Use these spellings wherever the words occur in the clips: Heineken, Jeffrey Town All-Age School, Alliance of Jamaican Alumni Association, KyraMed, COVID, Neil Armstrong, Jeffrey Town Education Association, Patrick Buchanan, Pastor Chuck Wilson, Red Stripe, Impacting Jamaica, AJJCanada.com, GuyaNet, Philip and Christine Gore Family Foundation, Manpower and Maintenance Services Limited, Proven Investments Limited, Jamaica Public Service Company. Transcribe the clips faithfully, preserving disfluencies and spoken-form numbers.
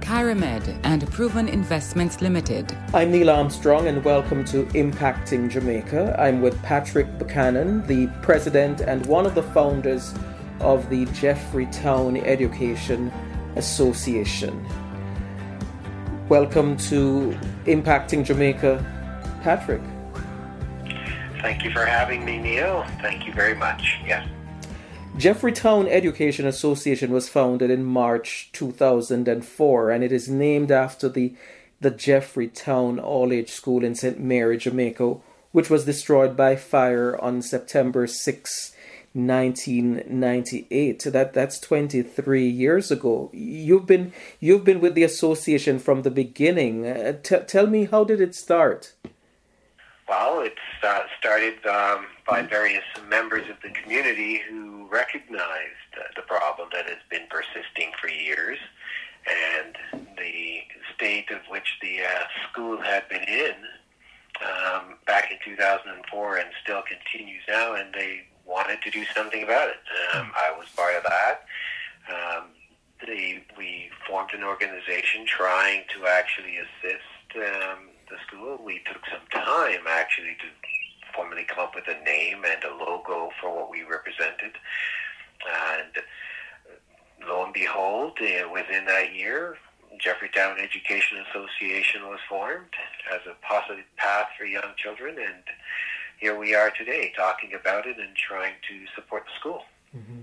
KyraMed and Proven Investments Limited. I'm Neil Armstrong and welcome to Impacting Jamaica. I'm with Patrick Buchanan, the president and one of the founders of the Jeffrey Town Education Association. Welcome to Impacting Jamaica, Patrick. Thank you for having me, Neil. Thank you very much. Yeah. Jeffrey Town Education Association was founded in March two thousand four, and it is named after the, the Jeffrey Town All-Age School in Saint Mary, Jamaica, which was destroyed by fire on September sixth, nineteen ninety-eight. That that's twenty-three years ago. You've been you've been with the association from the beginning. Uh, t- tell me, how did it start? Well, it uh, started um, by various members of the community who recognized uh, the problem that has been persisting for years and the state of which the uh, school had been in um, back in two thousand four and still continues now, and they wanted to do something about it. Um, I was part of that. Um, they, we formed an organization trying to actually assist um, the school. We took some time actually to formally come up with a name and a logo for what we represented, and lo and behold, uh, within that year, Jeffreytown Education Association was formed as a positive path for young children, and here we are today talking about it and trying to support the school. Mm-hmm.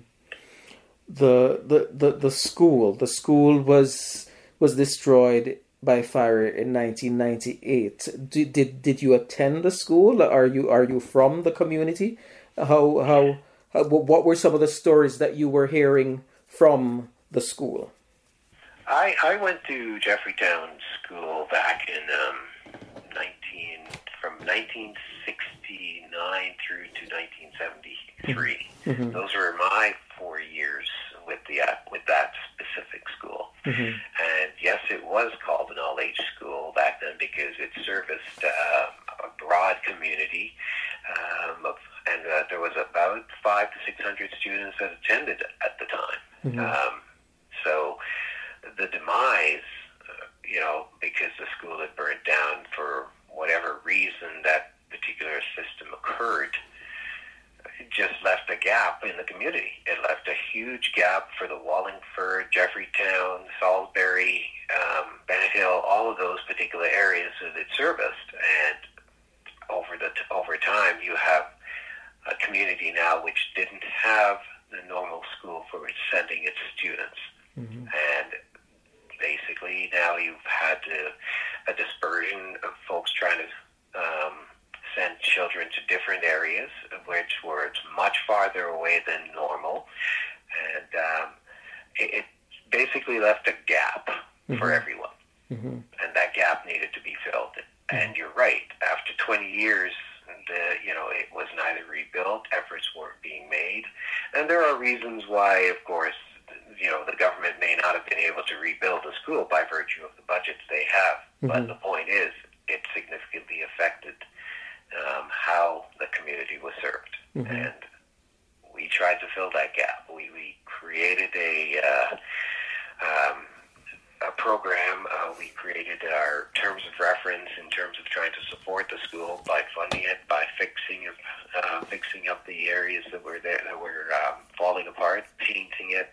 The, the the the school the school was was destroyed by fire in nineteen ninety-eight. Did, did did you attend the school? Are you are you from the community? How how, how what were some of the stories that you were hearing from the school? I I went to Jeffreytown School back in um nineteen from nineteen sixty nine through to nineteen seventy three. Mm-hmm. Those were my four years with the with that specific school. Mm-hmm. And yes, it was called an all-age school back then because it serviced uh, a broad community, um, of, and uh, there was about five to six hundred students that attended at the time. Mm-hmm. Um, so the demise, uh, you know, because the school had burned down for whatever reason that particular system occurred, just left a gap in the community. It left a huge gap for the Wallingford, Jeffreytown, Salisbury, um, Bennett Hill, all of those particular areas that it serviced. And over the t- over time, you have a community now which didn't have the normal school for sending its students. Mm-hmm. And basically, now you've had a, a dispersion of folks trying to Um, sent children to different areas, which were much farther away than normal, and um, it, it basically left a gap. Mm-hmm. For everyone. Mm-hmm. And that gap needed to be filled. Mm-hmm. And you're right. After twenty years, the, you know, it was neither rebuilt. Efforts weren't being made, and there are reasons why, of course, you know, the government may not have been able to rebuild the school by virtue of the budgets they have. Mm-hmm. But the point is, it significantly affected Um, how the community was served. Mm-hmm. And we tried to fill that gap. We, we created a uh, um, a program. Uh, we created our terms of reference in terms of trying to support the school by funding it, by fixing up uh, fixing up the areas that were there that were um, falling apart, painting it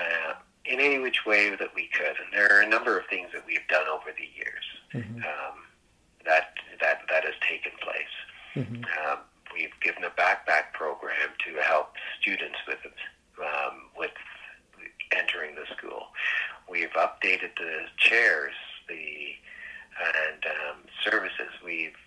uh, in any which way that we could. And there are a number of things that we've done over the years. Mm-hmm. Um, that that that has taken place. Mm-hmm. Um, we've given a backpack program to help students with um, with entering the school. We've updated the chairs, the and um, services. We've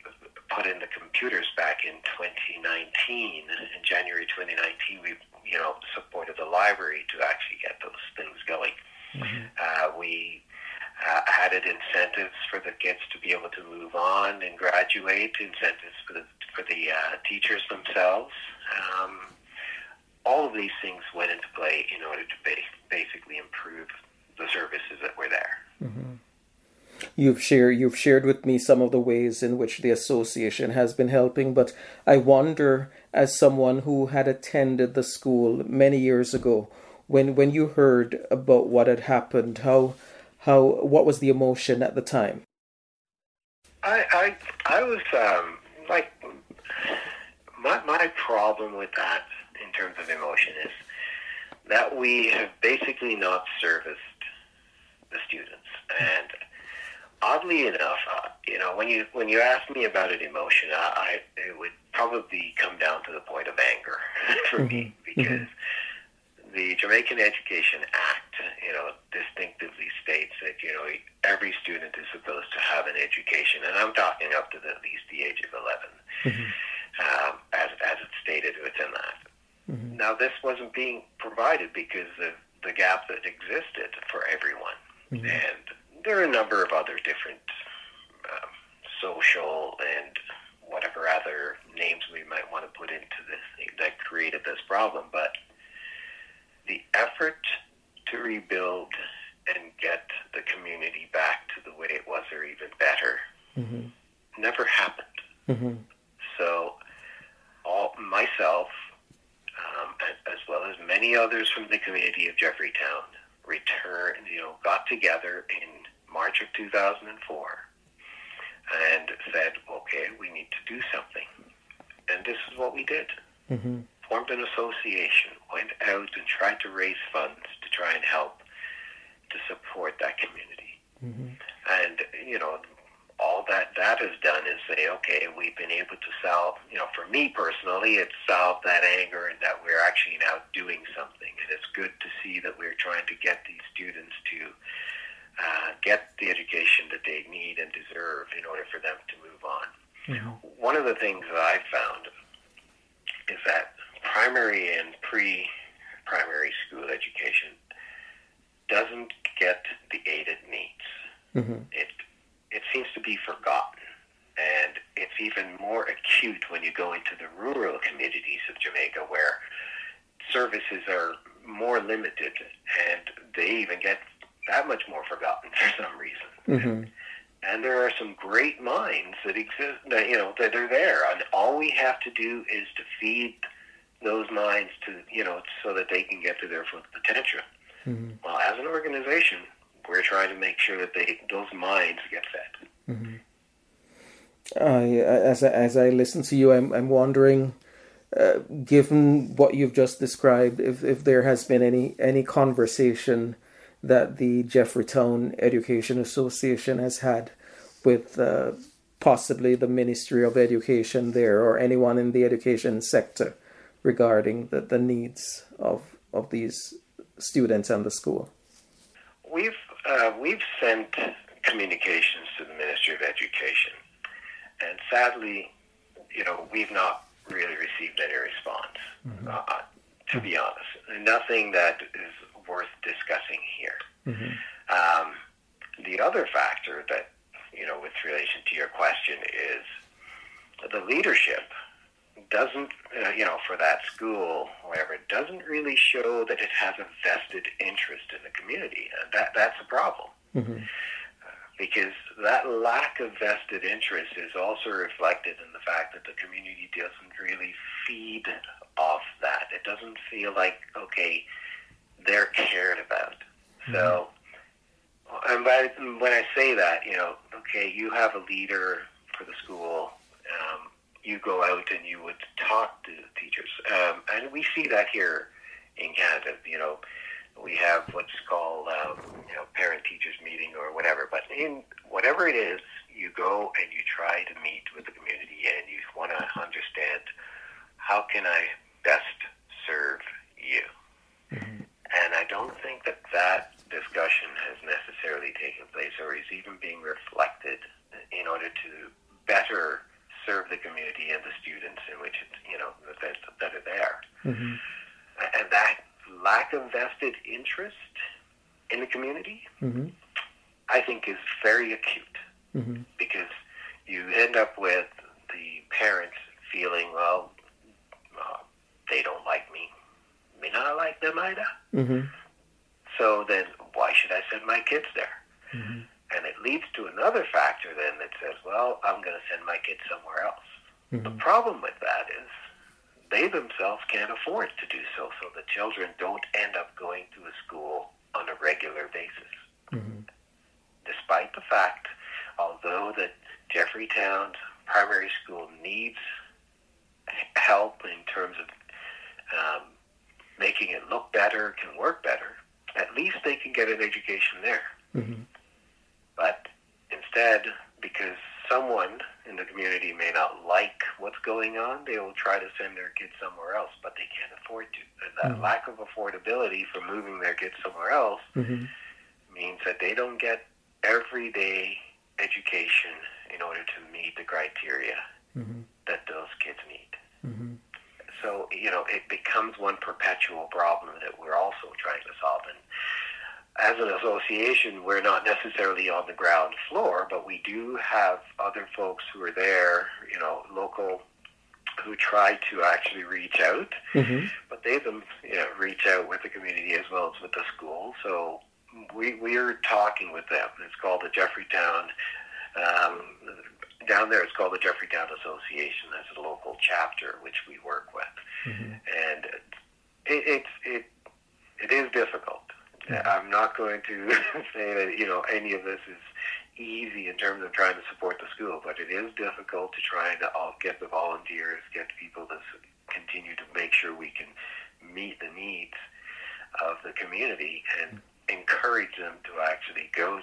put in the computers back in twenty nineteen. In January twenty nineteen, we you know supported the library to actually get those things going. Mm-hmm. Uh, we uh, added incentives for the that gets to be able to move on and graduate, incentives for the, for the uh, teachers themselves. Um, all of these things went into play in order to base, basically improve the services that were there. Mm-hmm. You've shared, you've shared with me some of the ways in which the association has been helping, but I wonder, as someone who had attended the school many years ago, when when you heard about what had happened, how how what was the emotion at the time? I I I was um, like my my problem with that in terms of emotion is that we have basically not serviced the students. And oddly enough, uh, you know, when you when you ask me about an emotion, I, I it would probably come down to the point of anger for mm-hmm. me, because mm-hmm. the Jamaican Education Act, you know, distinctively states that, you know, every student is supposed to have an education, and I'm talking up to the, at least the age of eleven, mm-hmm. um, as as it's stated within that. Mm-hmm. Now, this wasn't being provided because of the gap that existed for everyone, mm-hmm. and there are a number of other different um, social and whatever other names we might want to put into this thing that created this problem. But the effort to rebuild and get the community back to the way it was or even better mm-hmm. never happened. Mm-hmm. So all myself, um, as well as many others from the community of Jeffrey Town, returned, you know, got together in March of two thousand four and said, okay, we need to do something. And this is what we did. Mm-hmm. Formed an association, went out and tried to raise funds to try and help to support that community. Mm-hmm. And, you know, all that that has done is say, okay, we've been able to solve, you know, for me personally, it's solved that anger and that we're actually now doing something. And it's good to see that we're trying to get these students to Uh, get the education that they need and deserve in order for them to move on. Yeah. One of the things that I found is that primary and pre-primary school education doesn't get the aid it needs. Mm-hmm. It it seems to be forgotten, and it's even more acute when you go into the rural communities of Jamaica where services are more limited, and they even get that much more forgotten for some reason. Mm-hmm. And there are some great minds that exist, that, you know, that are there. And all we have to do is to feed those minds to, you know, so that they can get to their full potential. Mm-hmm. Well, as an organization, we're trying to make sure that they, those minds get fed. Mm-hmm. I, as I, as I listen to you, I'm, I'm wondering, uh, given what you've just described, if, if there has been any, any conversation that the Jeffrey Town Education Association has had with uh, possibly the Ministry of Education there or anyone in the education sector regarding the, the needs of of these students and the school. We've uh, we've sent communications to the Ministry of Education, and sadly, you know, we've not really received any response. Mm-hmm. Uh, to be honest, nothing that is worth discussing here. Mm-hmm. Um, the other factor that, you know, with relation to your question is the leadership doesn't, uh, you know, for that school, whatever, doesn't really show that it has a vested interest in the community. And that, that's a problem. Mm-hmm. Uh, because that lack of vested interest is also reflected in the fact that the community doesn't really feed off that. It doesn't feel like, okay, they're cared about. So, and by, when I say that, you know, okay, you have a leader for the school, um, you go out and you would talk to the teachers. Um, and we see that here in Canada. You know, we have what's called, um, you know, parent-teachers meeting or whatever. But in whatever it is, you go and you try to meet with the community and you want to understand, how can I best serve you? Mm-hmm. And I don't think that that discussion has necessarily taken place or is even being reflected in order to better serve the community and the students in which, it, you know, that, that are there. Mm-hmm. And that lack of vested interest in the community, mm-hmm. I think is very acute. mm-hmm. because you end up with the parents feeling, well, uh, they don't like me. May not like them either. Mm-hmm. So then why should I send my kids there? Mm-hmm. And it leads to another factor then that says, well, I'm going to send my kids somewhere else. Mm-hmm. The problem with that is they themselves can't afford to do so, so the children don't end up going to a school on a regular basis. Mm-hmm. Despite the fact, although that Jeffrey Town's primary school needs help in terms of um, making it look better, can work better, at least they can get an education there. Mm-hmm. But instead, because someone in the community may not like what's going on, they will try to send their kids somewhere else, but they can't afford to. That mm-hmm. lack of affordability for moving their kids somewhere else mm-hmm. means that they don't get everyday education in order to meet the criteria mm-hmm. that those kids need. Mm-hmm. So, you know, it becomes one perpetual problem that we're also trying to solve. And as an association, we're not necessarily on the ground floor, but we do have other folks who are there, you know, local, who try to actually reach out. Mm-hmm. But they them you know, reach out with the community as well as with the school. So we we're talking with them. It's called the Jeffrey Town. Um, down there, it's called the Jeffrey Town Association. That's a local chapter which we work with, mm-hmm. and it, it it it is difficult. I'm not going to say that, you know, any of this is easy in terms of trying to support the school, but it is difficult to try to get the volunteers, get people to continue to make sure we can meet the needs of the community and encourage them to actually go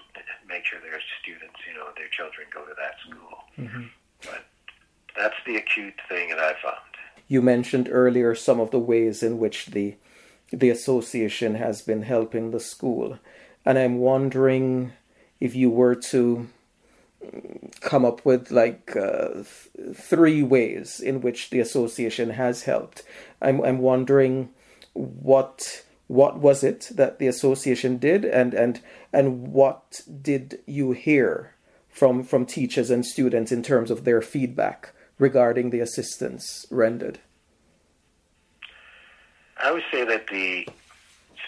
make sure their students, you know, their children go to that school. Mm-hmm. But that's the acute thing that I found. You mentioned earlier some of the ways in which the the association has been helping the school. And I'm wondering if you were to come up with like uh, th- three ways in which the association has helped. I'm I'm wondering what what was it that the association did, and and, and what did you hear from from teachers and students in terms of their feedback regarding the assistance rendered? I would say that the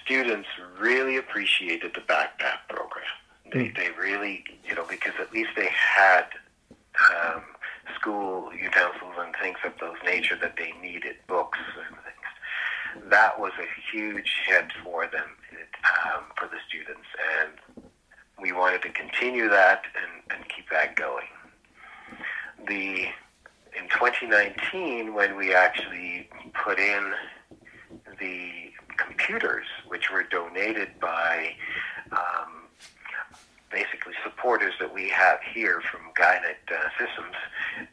students really appreciated the backpack program. They they really, you know, because at least they had um, school utensils and things of those nature that they needed, books and things. That was a huge hit for them, um, for the students, and we wanted to continue that and, and keep that going. The in twenty nineteen, when we actually put in the computers, which were donated by um, basically supporters that we have here from GuyaNet uh, Systems,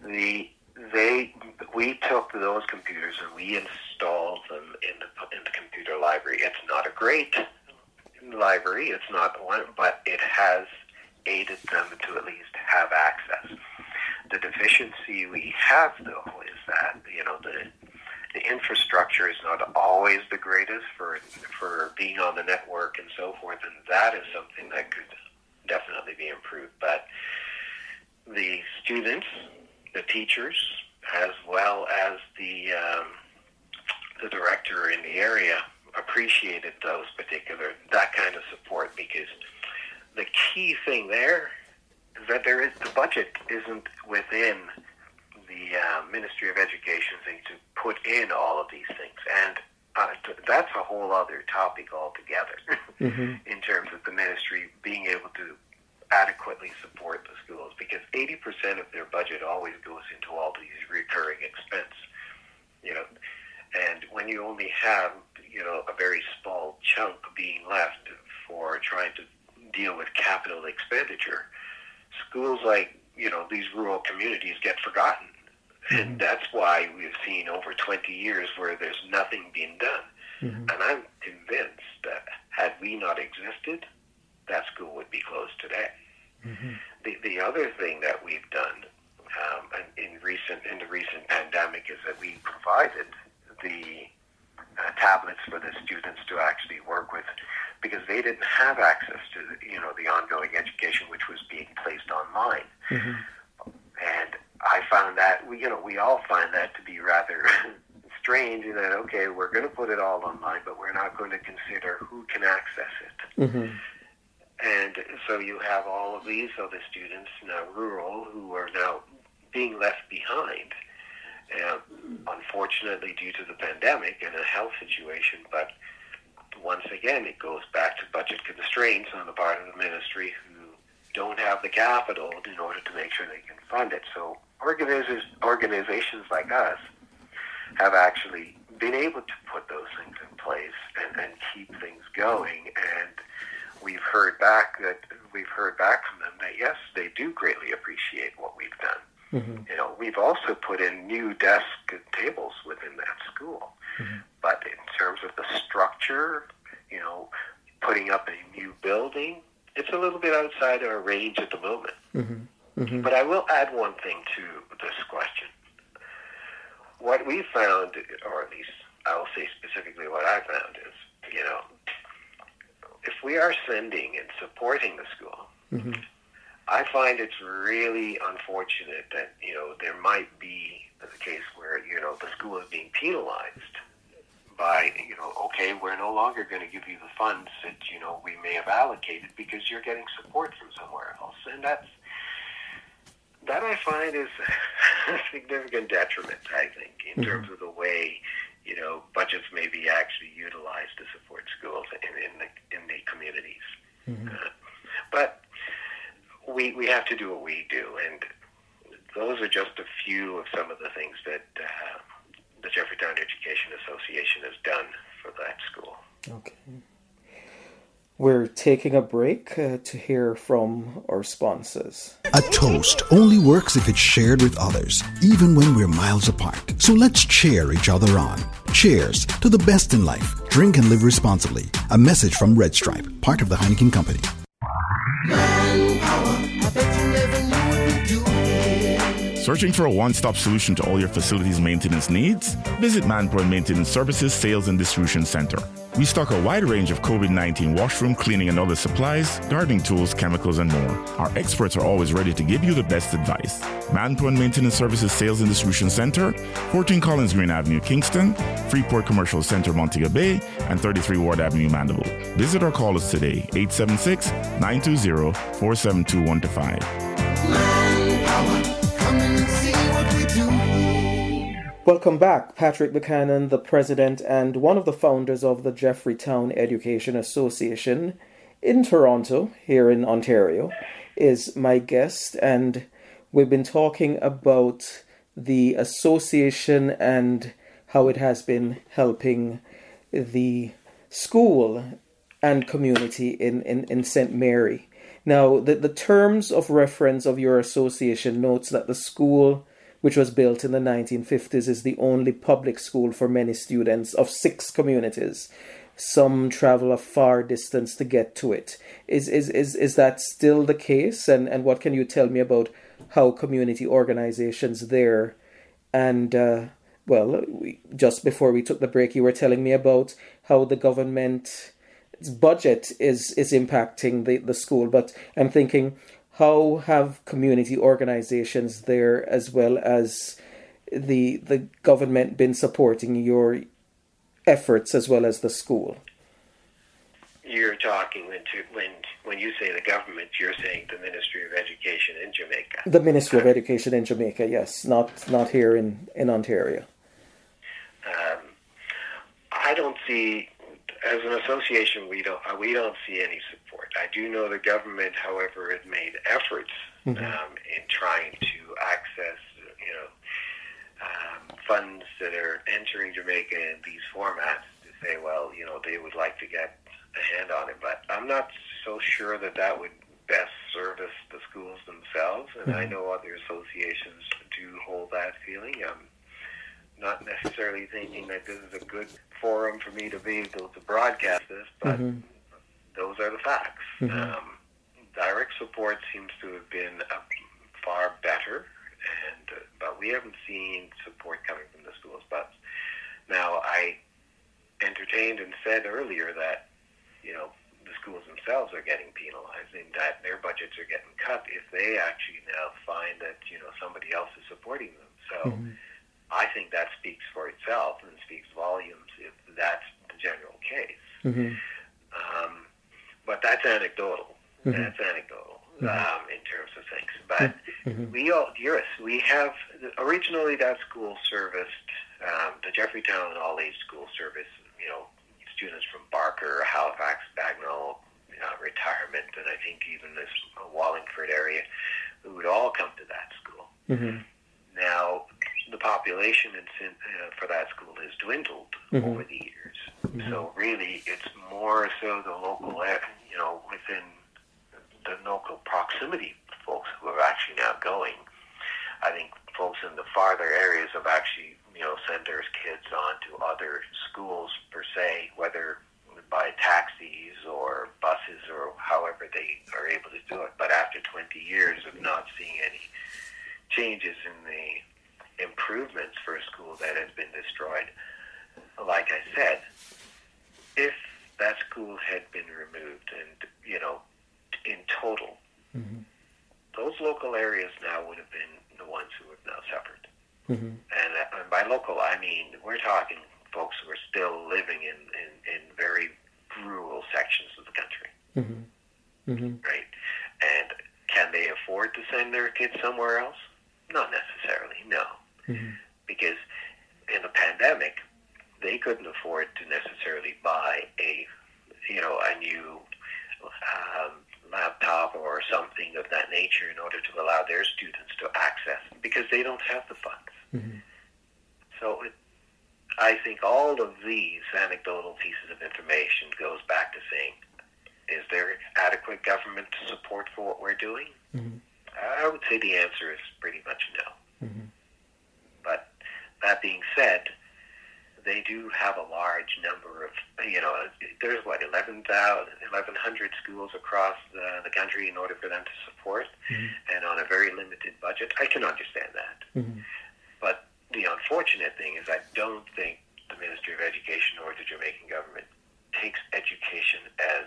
the they we took those computers and we installed them in the in the computer library. It's not a great library, it's not one, but it has aided them to at least have access. The deficiency we have though is that, you know, the The infrastructure is not always the greatest for for being on the network and so forth, and that is something that could definitely be improved. But the students, the teachers, as well as the um, the director in the area appreciated those particular, that kind of support, because the key thing there is that there is, the budget isn't within the uh, Ministry of Education thing to put in all of these things. And uh, t- that's a whole other topic altogether mm-hmm. in terms of the ministry being able to adequately support the schools, because eighty percent of their budget always goes into all these recurring expense, you know. And when you only have, you know, a very small chunk being left for trying to deal with capital expenditure, schools like, you know, these rural communities get forgotten. And that's why we've seen over twenty years where there's nothing being done. Mm-hmm. And I'm convinced that had we not existed, that school would be closed today. Mm-hmm. The the other thing that we've done um, in recent in the recent pandemic is that we provided the uh, tablets for the students to actually work with, because they didn't have access to, you know, the ongoing education which was being placed online. Mm-hmm. And I found that, you know, we all find that to be rather strange, in that, okay, we're going to put it all online, but we're not going to consider who can access it. Mm-hmm. And so you have all of these other students, now rural, who are now being left behind, uh, unfortunately due to the pandemic and a health situation. But once again, it goes back to budget constraints on the part of the ministry, who don't have the capital in order to make sure they can fund it. So organizers, organizations like us have actually been able to put those things in place and, and keep things going. And we've heard back that we've heard back from them that, yes, they do greatly appreciate what we've done. Mm-hmm. You know, we've also put in new desk and tables within that school. Mm-hmm. But in terms of the structure, you know, putting up a new building, it's a little bit outside our range at the moment. Mm-hmm. Mm-hmm. But I will add one thing to this question. What we found, or at least I will say specifically what I found, is, you know, if we are sending and supporting the school, mm-hmm. I find it's really unfortunate that, you know, there might be a case where, you know, the school is being penalized by, you know, okay, we're no longer going to give you the funds that, you know, we may have allocated because you're getting support from somewhere else. And that's, that I find is a significant detriment, I think, in mm-hmm. terms of the way, you know, budgets may be actually utilized to support schools in, in the in the communities. Mm-hmm. Uh, but we we have to do what we do, and those are just a few of some of the things that uh, the Jeffreytown Education Association has done for that school. Okay. We're taking a break uh, to hear from our sponsors. A toast only works if it's shared with others, even when we're miles apart. So let's cheer each other on. Cheers to the best in life. Drink and live responsibly. A message from Red Stripe, part of the Heineken Company. Searching for a one-stop solution to all your facilities maintenance needs? Visit Manpower and Maintenance Services Sales and Distribution Center. We stock a wide range of COVID nineteen washroom cleaning and other supplies, gardening tools, chemicals, and more. Our experts are always ready to give you the best advice. Manpower and Maintenance Services Sales and Distribution Center, fourteen Collins Green Avenue, Kingston, Freeport Commercial Center, Montego Bay, and thirty-three Ward Avenue, Mandeville. Visit or call us today, eight seven six, nine two zero, four seven two one five. Welcome back. Patrick Buchanan, the president and one of the founders of the Jeffrey Town Education Association in Toronto, here in Ontario, is my guest. And we've been talking about the association and how it has been helping the school and community in, in, in Saint Mary. Now, the, the terms of reference of your association notes that the school, which was built in the nineteen fifties, is the only public school for many students of six communities. Some travel a far distance to get to it. Is is is, is that still the case? And, and what can you tell me about how community organizations there? And, uh, well, we, just before we took the break, you were telling me about how the government's budget is, is impacting the, the school. But I'm thinking, how have community organizations there, as well as the the government, been supporting your efforts as well as the school? You're talking, when to, when when you say the government, you're saying the Ministry of Education in Jamaica. The Ministry of Education in Jamaica, yes, not not here in in Ontario. Um, I don't see. As an association, we don't we don't see any support. I do know the government, however, has made efforts mm-hmm. um, in trying to access, you know, um, funds that are entering Jamaica in these formats to say, well, you know, they would like to get a hand on it. But I'm not so sure that that would best service the schools themselves. And mm-hmm. I know other associations do hold that feeling. Um, Not necessarily thinking that this is a good forum for me to be able to broadcast this, but mm-hmm. those are the facts. Mm-hmm. Um, direct support seems to have been uh, far better, and uh, but we haven't seen support coming from the schools. But now I entertained and said earlier that, you know, the schools themselves are getting penalized in that their budgets are getting cut if they actually now find that, you know, somebody else is supporting them. So mm-hmm. I think that speaks for itself and speaks volumes if that's the general case. Mm-hmm. Um, but that's anecdotal. Mm-hmm. That's anecdotal. Mm-hmm. Um, in terms of things, but mm-hmm. we all, yes, we have originally that school serviced um, the Jeffrey Town All-Age School service, you know, students from Barker, Halifax, Bagnall, you know, Retirement, and I think even this Wallingford area, who would all come to that school. Mm-hmm. Now, the population in, uh, for that school has dwindled mm-hmm. over the years, mm-hmm. so really it's more so the local, you know, within the local proximity folks who are actually now going. I think folks in the farther areas have actually, you know, sent their kids on to other schools per se, whether by taxis or buses or however they are able to do it. But after twenty years of not seeing any changes in the improvements for a school that has been destroyed, like I said, if that school had been removed and, you know, in total, mm-hmm. those local areas now would have been the ones who have now suffered. Mm-hmm. And, and by local, I mean, we're talking folks who are still living in, in, in very rural sections of the country. Mm-hmm. Mm-hmm. Right? And can they afford to send their kids somewhere else? Not necessarily, no. Mm-hmm. Because in the pandemic, they couldn't afford to necessarily buy a, you know, a new um, laptop or something of that nature in order to allow their students to access, because they don't have the funds. Mm-hmm. So it, I think all of these anecdotal pieces of information goes back to saying, is there adequate government support for what we're doing? Mm-hmm. I would say the answer is pretty much no. Mm-hmm. But that being said, they do have a large number of, you know, there's what, eleven hundred schools across the, the country in order for them to support, mm-hmm. and on a very limited budget. I can understand that. Mm-hmm. But the unfortunate thing is I don't think the Ministry of Education or the Jamaican government takes education as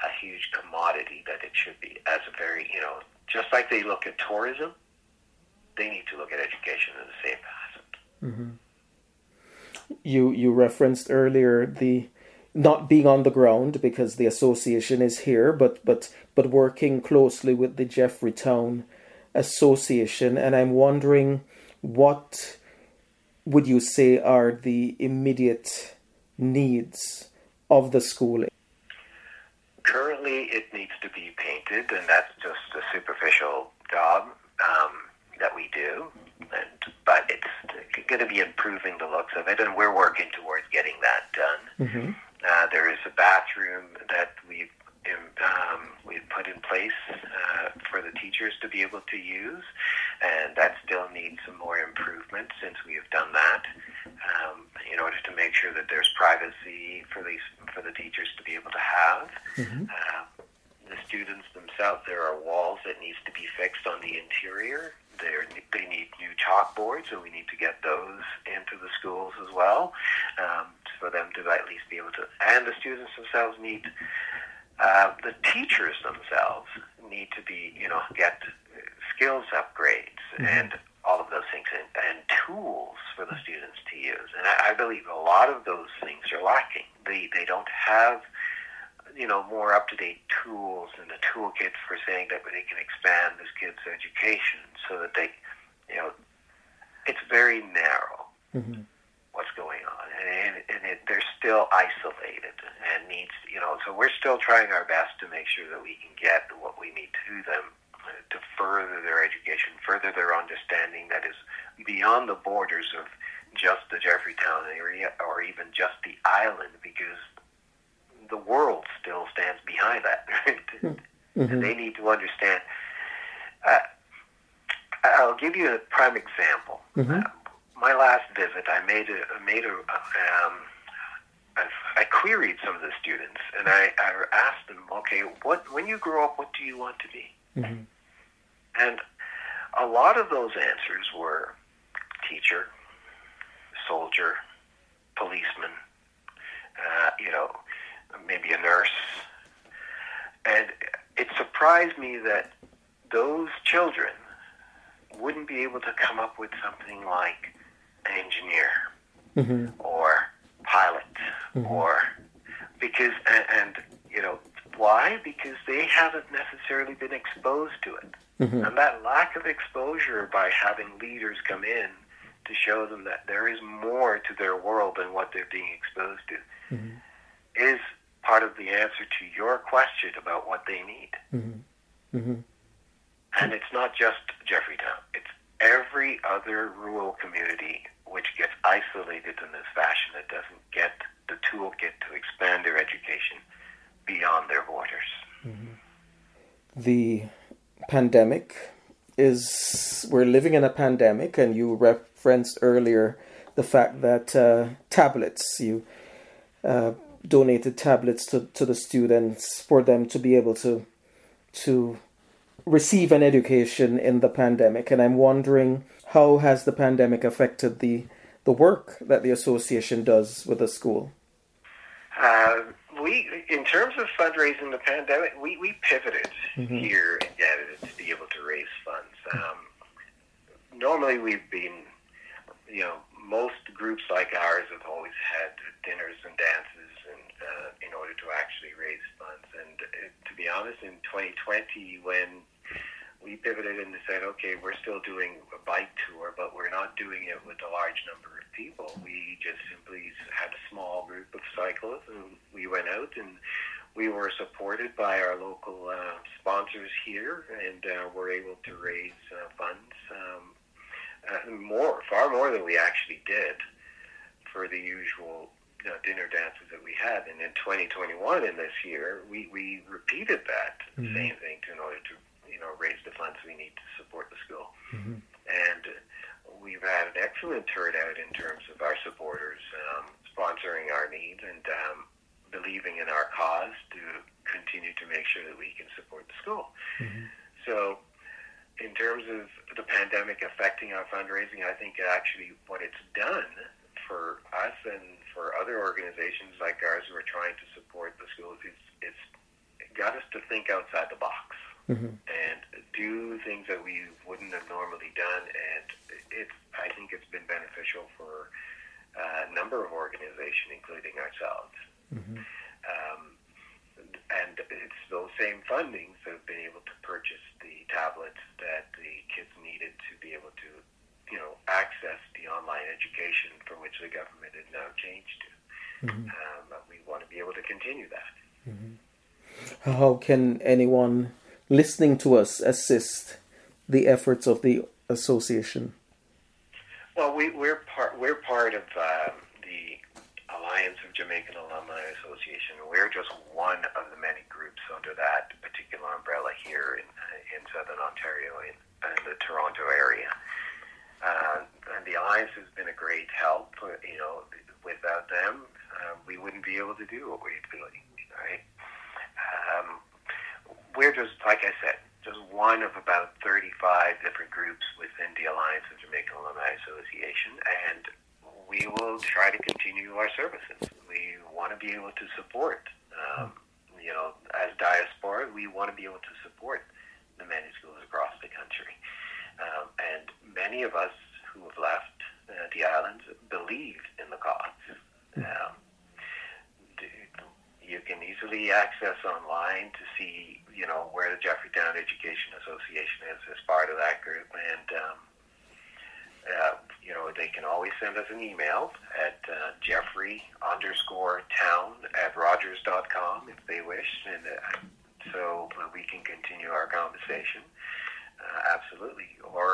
a huge commodity that it should be, as a very, you know, just like they look at tourism, they need to look at education in the same facet. Mm-hmm. You you referenced earlier the not being on the ground because the association is here, but but but working closely with the Jeffrey Town Association, and I'm wondering, what would you say are the immediate needs of the school? Currently, it needs to be painted, and that's just a superficial job um, that we do. And, but it's going to be improving the looks of it, and we're working towards getting that done. Mm-hmm. Uh, there is a bathroom that we've um, we've put in place uh, for the teachers to be able to use, and that still needs some more improvement since we have done that um, in order to make sure that there's privacy for these for the teachers to be able to have. Mm-hmm. Uh, the students themselves, there are walls that needs to be fixed on the interior. They're, they need new chalkboards, so we need to get those into the schools as well um, for them to at least be able to. And the students themselves need, uh, the teachers themselves need to be, you know, get skills upgrades mm-hmm. and all of those things and, and tools for the students to use. And I, I believe a lot of those things are lacking. They they don't have, you know, more up-to-date tools and a toolkit for saying that they can expand this kid's education so that they, you know, it's very narrow mm-hmm. what's going on. And, and it, they're still isolated and needs, you know, so we're still trying our best to make sure that we can get what we need to them to further their education, further their understanding that is beyond the borders of just the Jeffreytown area or even just the island, because the world still stands behind that, right? Mm-hmm. And they need to understand. Uh, I'll give you a prime example. Mm-hmm. Uh, my last visit, I made a I made a um, I, I queried some of the students, and I, I asked them, okay, what when you grow up, what do you want to be? Mm-hmm. And a lot of those answers were teacher, soldier, policeman, uh, you know. Maybe a nurse, And it surprised me that those children wouldn't be able to come up with something like an engineer mm-hmm. or pilot mm-hmm. or because, and, and, you know, why? Because they haven't necessarily been exposed to it. Mm-hmm. And that lack of exposure by having leaders come in to show them that there is more to their world than what they're being exposed to mm-hmm. is part of the answer to your question about what they need. Mm-hmm. Mm-hmm. And it's not just Jeffreytown. It's every other rural community which gets isolated in this fashion that doesn't get the toolkit to expand their education beyond their borders. Mm-hmm. The pandemic is... We're living in a pandemic, and you referenced earlier the fact that uh, tablets, you uh, donated tablets to, to the students for them to be able to to... receive an education in the pandemic. And I'm wondering, how has the pandemic affected the the work that the association does with the school? Uh, we, in terms of fundraising, the pandemic, we, we pivoted mm-hmm. here in Canada to be able to raise funds. Um, normally we've been, you know, most groups like ours have always had dinners and dances and uh, in order to actually raise funds. And uh, to be honest, in twenty twenty, when we pivoted and said, okay, we're still doing a bike tour, but we're not doing it with a large number of people. We just simply had a small group of cyclists, and we went out, and we were supported by our local uh, sponsors here, and uh, were able to raise uh, funds. Um, Uh, more, far more than we actually did for the usual, you know, dinner dances that we had. And in twenty twenty-one, in this year, we, we repeated that mm-hmm. same thing to, in order to, you know, raise the funds we need to support the school. Mm-hmm. And uh, we've had an excellent turnout in terms of our supporters um, sponsoring our needs and um, believing in our cause to continue to make sure that we can support the school. Mm-hmm. So, in terms of the pandemic affecting our fundraising, I think actually what it's done for us and for other organizations like ours who are trying to support the schools, it's, it's got us to think outside the box mm-hmm. and do things that we wouldn't have normally done. And it's, I think it's been beneficial for a number of organizations, including ourselves. Mm-hmm. Um, And it's those same fundings that have been able to purchase the tablets that the kids needed to be able to, you know, access the online education for which the government has now changed to. Mm-hmm. Um, we want to be able to continue that. Mm-hmm. How can anyone listening to us assist the efforts of the association? Well, we, we're part. We're part of. Um, Alliance of Jamaican Alumni Association. We're just one of the many groups under that particular umbrella here in in Southern Ontario in, in the Toronto area. Uh, and the Alliance has been a great help. You know, without them, uh, we wouldn't be able to do what we're doing. Right? Um, we're just, like I said, just one of about thirty-five different groups within the Alliance of Jamaican Alumni Association, and we will try to continue our services. We want to be able to support, um, you know, as diaspora, we want to be able to support the many schools across the country. Um, and many of us who have left uh, the islands believe in the cause. Um, you can easily access online to see, you know, where the Jeffreytown Education Association is as part of that group. And, um, Uh, you know, they can always send us an email at uh, Jeffrey underscore town at Rogers dot com if they wish, and uh, so uh, we can continue our conversation. Uh, absolutely, or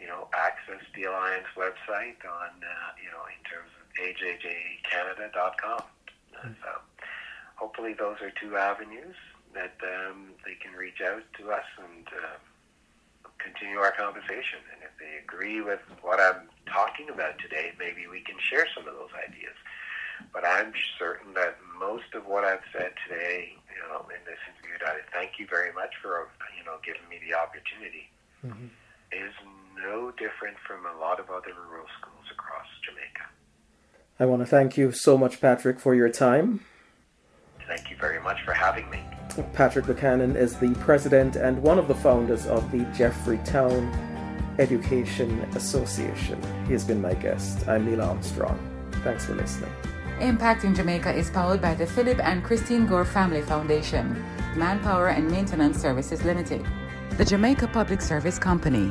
you know, access the Alliance website on uh, you know, in terms of A J J Canada dot com. Uh, so hopefully, those are two avenues that um, they can reach out to us and. Uh, continue our conversation, and if they agree with what I'm talking about today, maybe we can share some of those ideas. But I'm certain that most of what I've said today, you know, in this interview, I thank you very much for, you know, giving me the opportunity, mm-hmm. is no different from a lot of other rural schools across Jamaica. I want to thank you so much, Patrick, for your time. Thank you very much for having me. Patrick Buchanan is the president and one of the founders of the Jeffrey Town Education Association. He has been my guest. I'm Neil Armstrong. Thanks for listening. Impacting Jamaica is powered by the Philip and Christine Gore Family Foundation, Manpower and Maintenance Services Limited, the Jamaica Public Service Company,